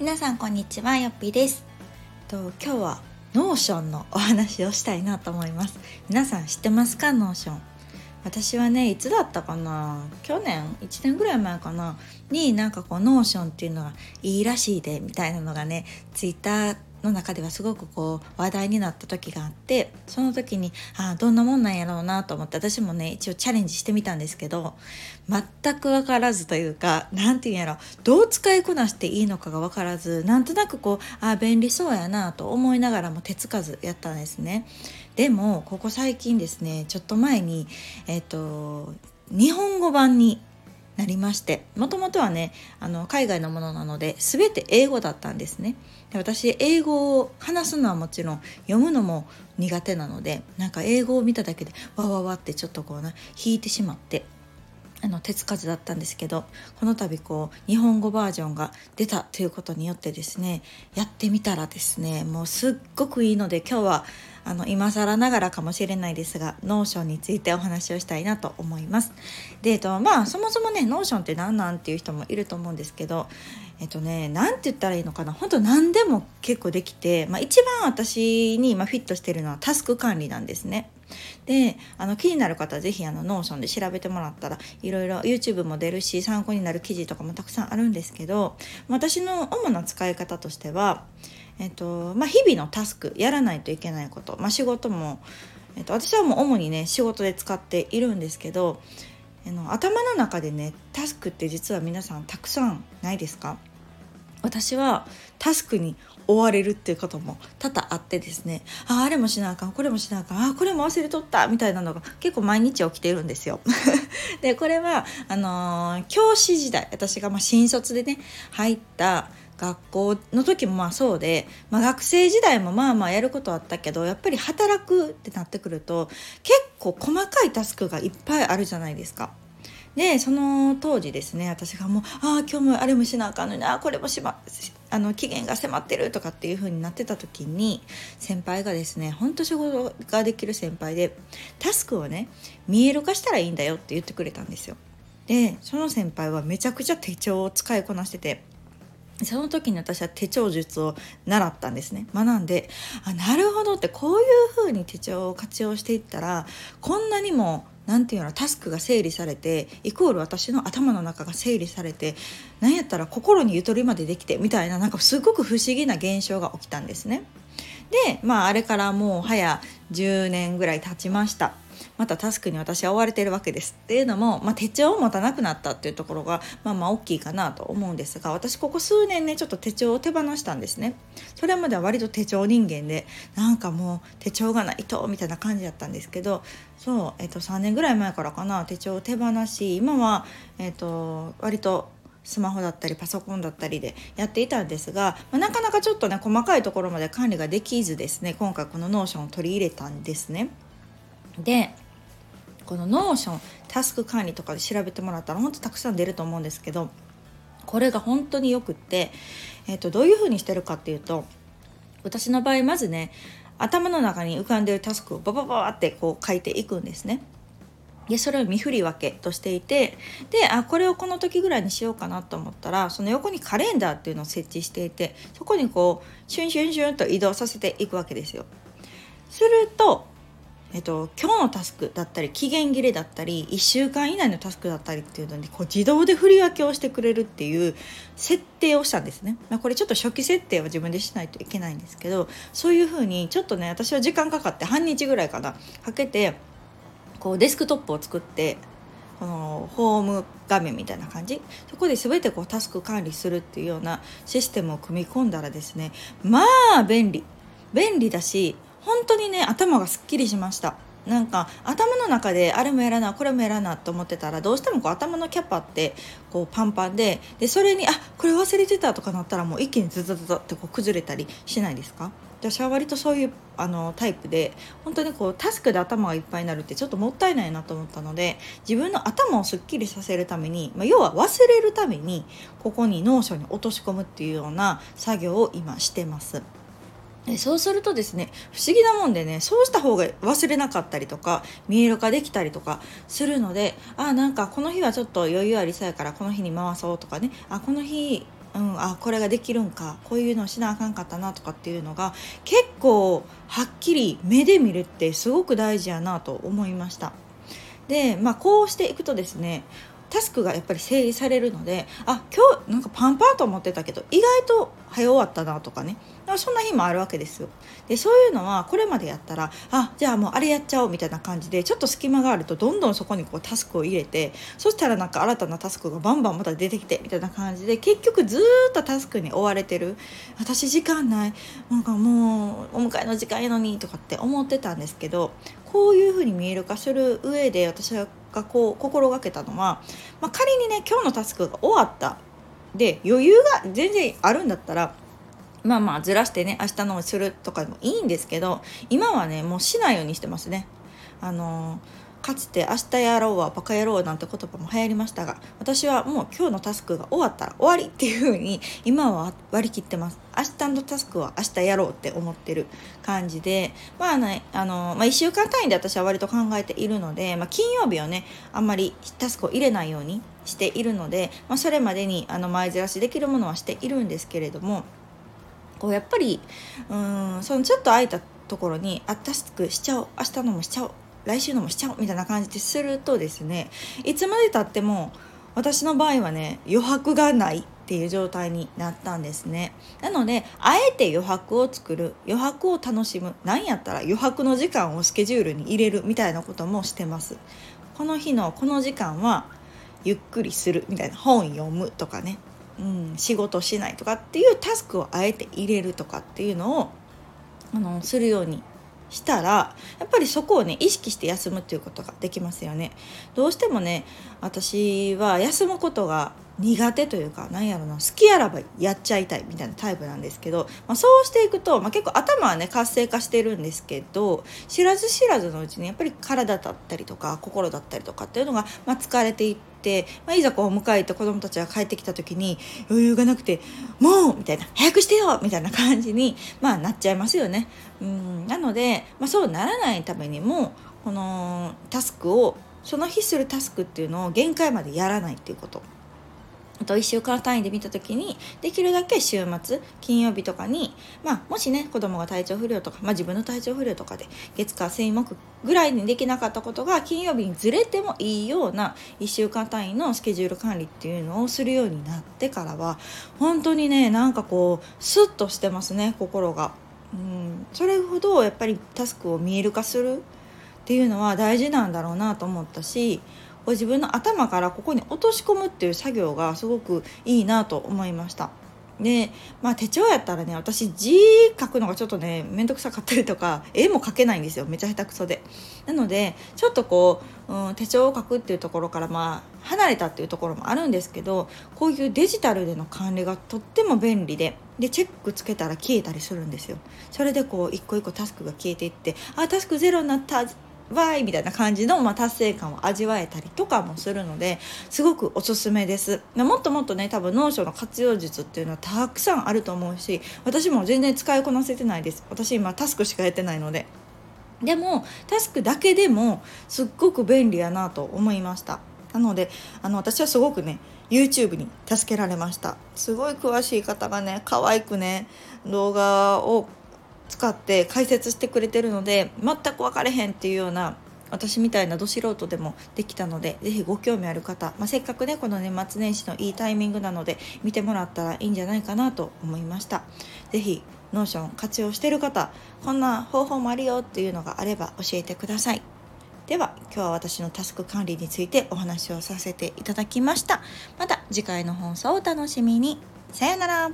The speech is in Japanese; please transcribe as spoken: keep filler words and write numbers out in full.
皆さんこんにちは、よっぴです。と今日はノーションのお話をしたいなと思います。皆さん知ってますか？ノーション。私はね、いつだったかな、去年いちねんぐらい前かなになんかこうノーションっていうのがいいらしいでみたいなのがね、ツイッターの中ではすごくこう話題になった時があって、その時にあどんなもんなんやろうなと思って、私もね一応チャレンジしてみたんですけど、全く分からずというか、なんていうんやろ、どう使いこなしていいのかが分からず、なんとなくこうあ便利そうやなと思いながらも手つかずやったんですね。でもここ最近ですね、ちょっと前にえっと日本語版になりまして、もともとはねあの海外のものなので全て英語だったんですね。で、私英語を話すのはもちろん読むのも苦手なので、なんか英語を見ただけでわわわってちょっとこうな引いてしまって、あの手つかずだったんですけど、この度こう日本語バージョンが出たということによってですね、やってみたらですね、もうすっごくいいので、今日はあの今更ながらかもしれないですが、ノーションについてお話をしたいなと思います。で、えっとまあそもそもね、ノーションって何なんっていう人もいると思うんですけど、えっとね、なんて言ったらいいのかな、本当何でも結構できて、まあ、一番私に今フィットしてるのはタスク管理なんですね。で、あの気になる方はぜひあのノーションで調べてもらったらいろいろ YouTube も出るし、参考になる記事とかもたくさんあるんですけど、私の主な使い方としては、えっとまあ、日々のタスク、やらないといけないこと、まあ、仕事も、えっと、私はもう主にね仕事で使っているんですけど、あの頭の中でねタスクって実は皆さんたくさんないですか？私はタスクに追われるっていうことも多々あってですね、ああれもしなあかん、これもしなあかん、あこれも忘れとったみたいなのが結構毎日起きてるんですよで、これはあのー、教師時代、私がまあ新卒でね入った学校の時もまあそうで、まあ、学生時代もまあまあやることはあったけど、やっぱり働くってなってくると結構細かいタスクがいっぱいあるじゃないですか。で、その当時ですね、私がもうあ今日もあれもしなあかんのにな、これもしまあの期限が迫ってるとかっていう風になってた時に、先輩がですね、ほんと仕事ができる先輩で、タスクをね見える化したらいいんだよって言ってくれたんですよ。で、その先輩はめちゃくちゃ手帳を使いこなしてて、その時に私は手帳術を習ったんですね。学んで、あなるほどって、こういう風に手帳を活用していったら、こんなにもなんていうの、タスクが整理されて、イコール私の頭の中が整理されて、なんやったら心にゆとりまでできてみたいな、なんかすごく不思議な現象が起きたんですね。で、まああれからもう早じゅうねんぐらい経ちました。またタスクに私は追われてるわけですっていうのも、まあ、手帳を持たなくなったっていうところがまあまあ大きいかなと思うんですが、私ここ数年ねちょっと手帳を手放したんですね。それまでは割と手帳人間で、なんかもう手帳がないとみたいな感じだったんですけど、そう、えっと、さんねんぐらい前からかな手帳を手放し、今は、えっと、割とスマホだったりパソコンだったりでやっていたんですが、まあ、なかなかちょっとね細かいところまで管理ができずですね、今回このノーションを取り入れたんですね。で、このノーションタスク管理とかで調べてもらったら本当たくさん出ると思うんですけど、これが本当によくって、えーと、どういう風にしてるかっていうと、私の場合まずね頭の中に浮かんでるタスクをバババってこう書いていくんですね。で、それを見振り分けとしていて、で、あこれをこの時ぐらいにしようかなと思ったら、その横にカレンダーっていうのを設置していて、そこにこうシュンシュンシュンと移動させていくわけですよ。するとえっと、今日のタスクだったり期限切れだったりいっしゅうかん以内のタスクだったりっていうのにこう自動で振り分けをしてくれるっていう設定をしたんですね。まあ、これちょっと初期設定は自分でしないといけないんですけど、そういう風にちょっとね私は時間かかって半日ぐらいかなかけてこうデスクトップを作って、このホーム画面みたいな感じ、そこで全てこうタスク管理するっていうようなシステムを組み込んだらですね、まあ便利便利だし、本当にね頭がすっきりしました。なんか頭の中であれもやらなこれもやらなと思ってたら、どうしてもこう頭のキャパってこうパンパンで、でそれにあこれ忘れてたとかなったら、もう一気にズズズズってこう崩れたりしないですか？私は割とそういうあのタイプで、本当にこうタスクで頭がいっぱいになるってちょっともったいないなと思ったので、自分の頭をすっきりさせるために、まあ、要は忘れるためにここにノーションに落とし込むっていうような作業を今してます。そうするとですね、不思議なもんでね、そうした方が忘れなかったりとか見える化できたりとかするので、あなんかこの日はちょっと余裕ありそうやからこの日に回そうとかね、あこの日うん、あこれができるんか、こういうのしなあかんかったなとかっていうのが結構はっきり目で見るってすごく大事やなと思いました。で、まあ、こうしていくとですね、タスクがやっぱり整理されるので、あ今日なんかパンパンと思ってたけど意外と早終わったなとかね、そんな日もあるわけですよ。でそういうのはこれまでやったら、あじゃあもうあれやっちゃおうみたいな感じでちょっと隙間があるとどんどんそこにこうタスクを入れて、そしたらなんか新たなタスクがバンバンまた出てきてみたいな感じで結局ずっとタスクに追われてる、私時間ないなんかもうお迎えの時間やのにとかって思ってたんですけど、こういう風に見える化する上で私がこう心がけたのは、まあ、仮にね今日のタスクが終わったで余裕が全然あるんだったらまあまあずらしてね明日のをするとかでもいいんですけど、今はねもうしないようにしてますね。あのー、かつて明日やろうはバカやろうなんて言葉も流行りましたが、私はもう今日のタスクが終わったら終わりっていう風に今は割り切ってます。明日のタスクは明日やろうって思ってる感じで、まあね、あのー、まあ、いっしゅうかん単位で私は割と考えているので、まあ、金曜日をねあんまりタスクを入れないようにしているので、まあ、それまでにあの前ずらしできるものはしているんですけれども、こうやっぱりうーんそのちょっと空いたところにあタスクしちゃおう、明日のもしちゃおう、来週のもしちゃおうみたいな感じでするとですね、いつまでたっても私の場合はね余白がないっていう状態になったんですね。なのであえて余白を作る、余白を楽しむ、なんやったら余白の時間をスケジュールに入れるみたいなこともしてます。この日のこの時間はゆっくりするみたいな、本読むとかね、うん、仕事しないとかっていうタスクをあえて入れるとかっていうのをあのするようにしたら、やっぱりそこをね意識して休むっていうことができますよね。どうしてもね私は休むことが苦手というか、なんやろな、好きやらばやっちゃいたいみたいなタイプなんですけど、まあ、そうしていくと、まあ、結構頭はね活性化してるんですけど、知らず知らずのうちにやっぱり体だったりとか心だったりとかっていうのが、まあ、疲れていって、まあ、いざこう迎えて子どもたちが帰ってきた時に余裕がなくてもうみたいな、早くしてよみたいな感じに、まあ、なっちゃいますよね。うんなので、まあ、そうならないためにもこのタスクをその日するタスクっていうのを限界までやらないっていうこと、あといっしゅうかん単位で見たときにできるだけ週末金曜日とかに、まあ、もしね子供が体調不良とか、まあ、自分の体調不良とかで月火水木ぐらいにできなかったことが金曜日にずれてもいいようないっしゅうかん単位のスケジュール管理っていうのをするようになってからは本当にねなんかこうスッとしてますね、心が。うんそれほどやっぱりタスクを見える化するっていうのは大事なんだろうなと思ったし、自分の頭からここに落とし込むっていう作業がすごくいいなと思いました。で、まあ、手帳やったらね私字書くのがちょっとねめんどくさかったりとか絵も描けないんですよ、めちゃ下手くそで。なのでちょっとこう、うん、手帳を書くっていうところからまあ離れたっていうところもあるんですけど、こういうデジタルでの管理がとっても便利で、でチェックつけたら消えたりするんですよ。それでこう一個一個タスクが消えていって、あタスクゼロになったわーいみたいな感じの、まあ、達成感を味わえたりとかもするのですごくおすすめです。もっともっとね多分ノーションの活用術っていうのはたくさんあると思うし、私も全然使いこなせてないです。私今タスクしかやってないので、でもタスクだけでもすっごく便利やなと思いました。なのであの私はすごくね YouTube に助けられました。すごい詳しい方がね可愛くね動画を使って解説してくれてるので、全く分かれへんっていうような私みたいなど素人でもできたので、ぜひご興味ある方、まあ、せっかくねこの年末年始のいいタイミングなので見てもらったらいいんじゃないかなと思いました。ぜひノーション活用してる方、こんな方法もあるよっていうのがあれば教えてください。では今日は私のタスク管理についてお話をさせていただきました。また次回の放送をお楽しみに。さよなら。